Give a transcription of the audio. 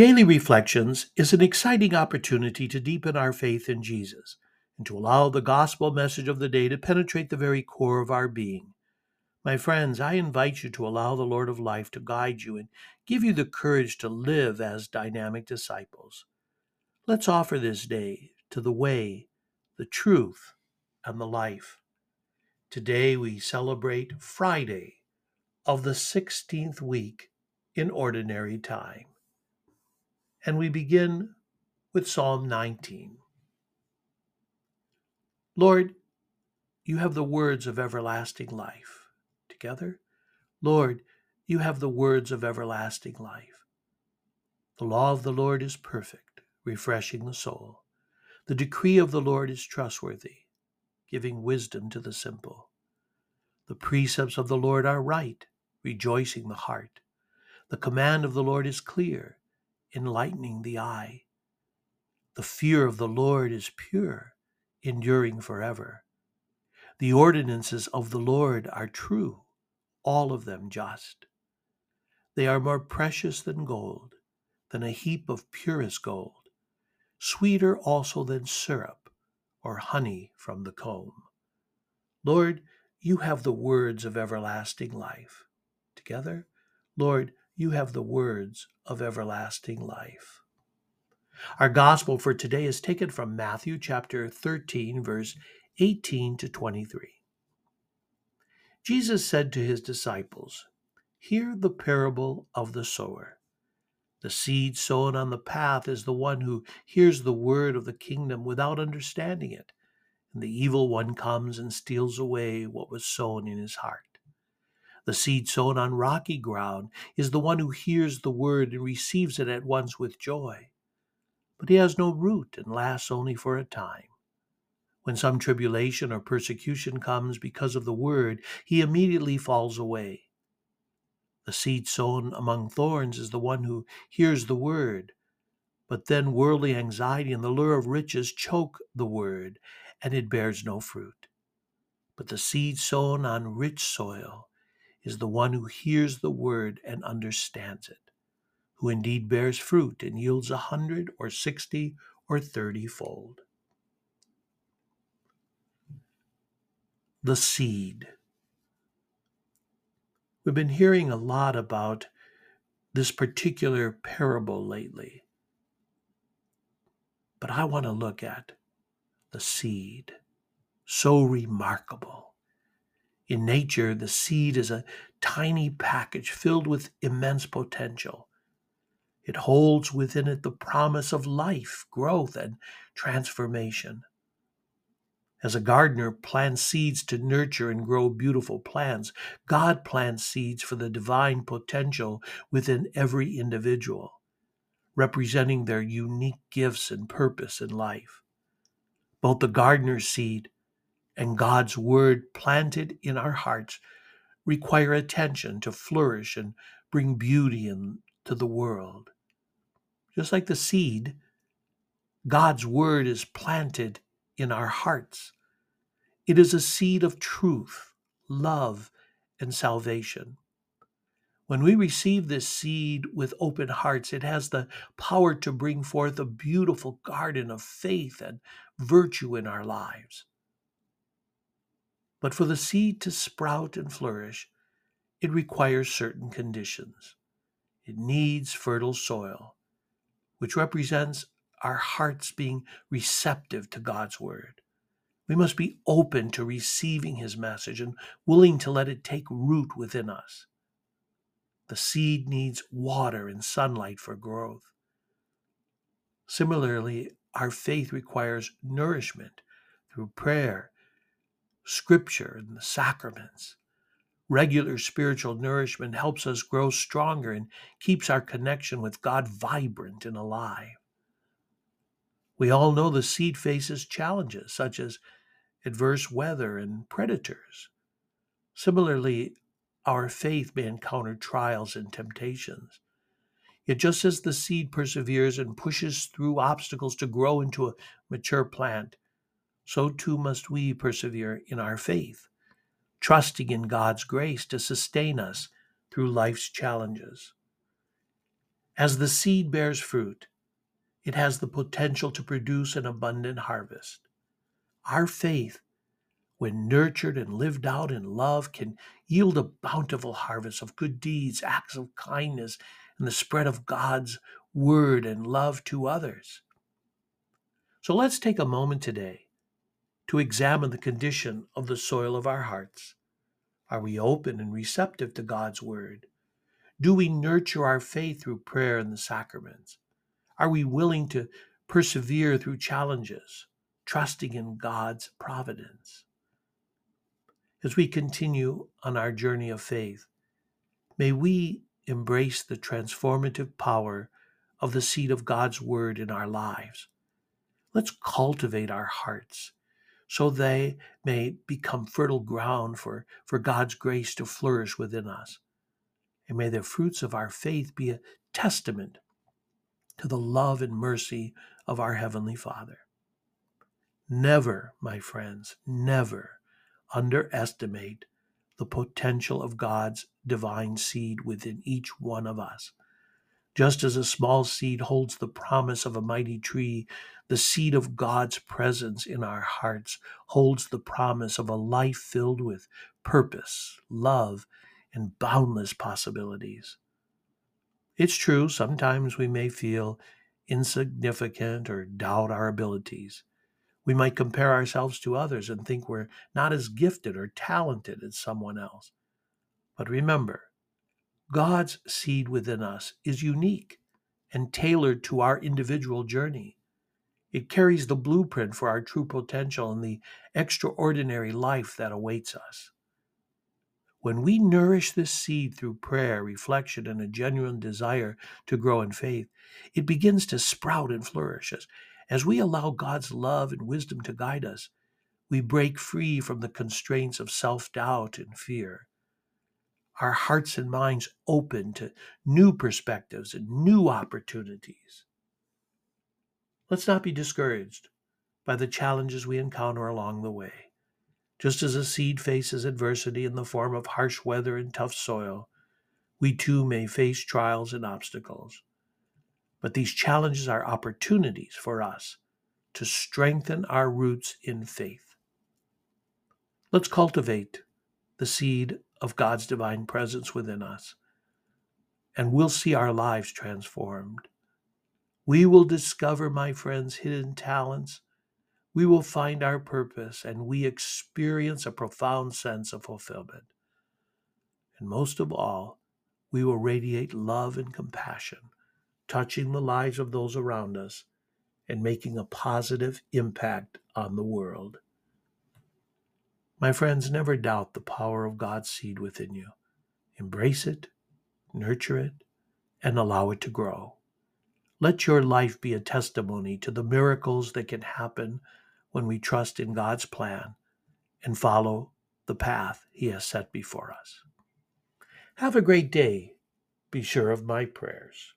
Daily Reflections is an exciting opportunity to deepen our faith in Jesus and to allow the gospel message of the day to penetrate the very core of our being. My friends, I invite you to allow the Lord of Life to guide you and give you the courage to live as dynamic disciples. Let's offer this day to the way, the truth, and the life. Today we celebrate Friday of the 16th week in Ordinary Time. And we begin with Psalm 19. Lord, you have the words of everlasting life. Together, Lord, you have the words of everlasting life. The law of the Lord is perfect, refreshing the soul. The decree of the Lord is trustworthy, giving wisdom to the simple. The precepts of the Lord are right, rejoicing the heart. The command of the Lord is clear, enlightening the eye. The fear of the Lord is pure, enduring forever. The ordinances of the Lord are true, all of them just. They are more precious than gold, than a heap of purest gold, sweeter also than syrup or honey from the comb. Lord, you have the words of everlasting life. Together, Lord, you have the words of everlasting life. Our gospel for today is taken from Matthew chapter 13, verse 18 to 23. Jesus said to his disciples, "Hear the parable of the sower. The seed sown on the path is the one who hears the word of the kingdom without understanding it, and the evil one comes and steals away what was sown in his heart. The seed sown on rocky ground is the one who hears the word and receives it at once with joy. But he has no root and lasts only for a time. When some tribulation or persecution comes because of the word, he immediately falls away. The seed sown among thorns is the one who hears the word, but then worldly anxiety and the lure of riches choke the word, and it bears no fruit. But the seed sown on rich soil is the one who hears the word and understands it, who indeed bears fruit and yields 100 or 60 or 30-fold. The seed. We've been hearing a lot about this particular parable lately, but I want to look at the seed. So remarkable. In nature, the seed is a tiny package filled with immense potential. It holds within it the promise of life, growth, and transformation. As a gardener plants seeds to nurture and grow beautiful plants, God plants seeds for the divine potential within every individual, representing their unique gifts and purpose in life. Both the gardener's seed and God's word planted in our hearts require attention to flourish and bring beauty into the world. Just like the seed, God's word is planted in our hearts. It is a seed of truth, love, and salvation. When we receive this seed with open hearts, it has the power to bring forth a beautiful garden of faith and virtue in our lives. But for the seed to sprout and flourish, it requires certain conditions. It needs fertile soil, which represents our hearts being receptive to God's word. We must be open to receiving his message and willing to let it take root within us. The seed needs water and sunlight for growth. Similarly, our faith requires nourishment through prayer, Scripture, and the sacraments. Regular spiritual nourishment helps us grow stronger and keeps our connection with God vibrant and alive. We all know the seed faces challenges such as adverse weather and predators. Similarly, our faith may encounter trials and temptations. Yet just as the seed perseveres and pushes through obstacles to grow into a mature plant, so too must we persevere in our faith, trusting in God's grace to sustain us through life's challenges. As the seed bears fruit, it has the potential to produce an abundant harvest. Our faith, when nurtured and lived out in love, can yield a bountiful harvest of good deeds, acts of kindness, and the spread of God's word and love to others. So let's take a moment today to examine the condition of the soil of our hearts. Are we open and receptive to God's word? Do we nurture our faith through prayer and the sacraments? Are we willing to persevere through challenges, trusting in God's providence? As we continue on our journey of faith, may we embrace the transformative power of the seed of God's word in our lives. Let's cultivate our hearts so they may become fertile ground for God's grace to flourish within us. And may the fruits of our faith be a testament to the love and mercy of our Heavenly Father. Never, my friends, never underestimate the potential of God's divine seed within each one of us. Just as a small seed holds the promise of a mighty tree, the seed of God's presence in our hearts holds the promise of a life filled with purpose, love, and boundless possibilities. It's true, sometimes we may feel insignificant or doubt our abilities. We might compare ourselves to others and think we're not as gifted or talented as someone else. But remember, God's seed within us is unique and tailored to our individual journey. It carries the blueprint for our true potential and the extraordinary life that awaits us. When we nourish this seed through prayer, reflection, and a genuine desire to grow in faith, it begins to sprout and flourish. As we allow God's love and wisdom to guide us, we break free from the constraints of self-doubt and fear. Our hearts and minds open to new perspectives and new opportunities. Let's not be discouraged by the challenges we encounter along the way. Just as a seed faces adversity in the form of harsh weather and tough soil, we too may face trials and obstacles. But these challenges are opportunities for us to strengthen our roots in faith. Let's cultivate the seed of God's divine presence within us, and we'll see our lives transformed. We will discover, my friends, hidden talents. We will find our purpose, and we experience a profound sense of fulfillment. And most of all, we will radiate love and compassion, touching the lives of those around us and making a positive impact on the world. My friends, never doubt the power of God's seed within you. Embrace it, nurture it, and allow it to grow. Let your life be a testimony to the miracles that can happen when we trust in God's plan and follow the path He has set before us. Have a great day. Be sure of my prayers.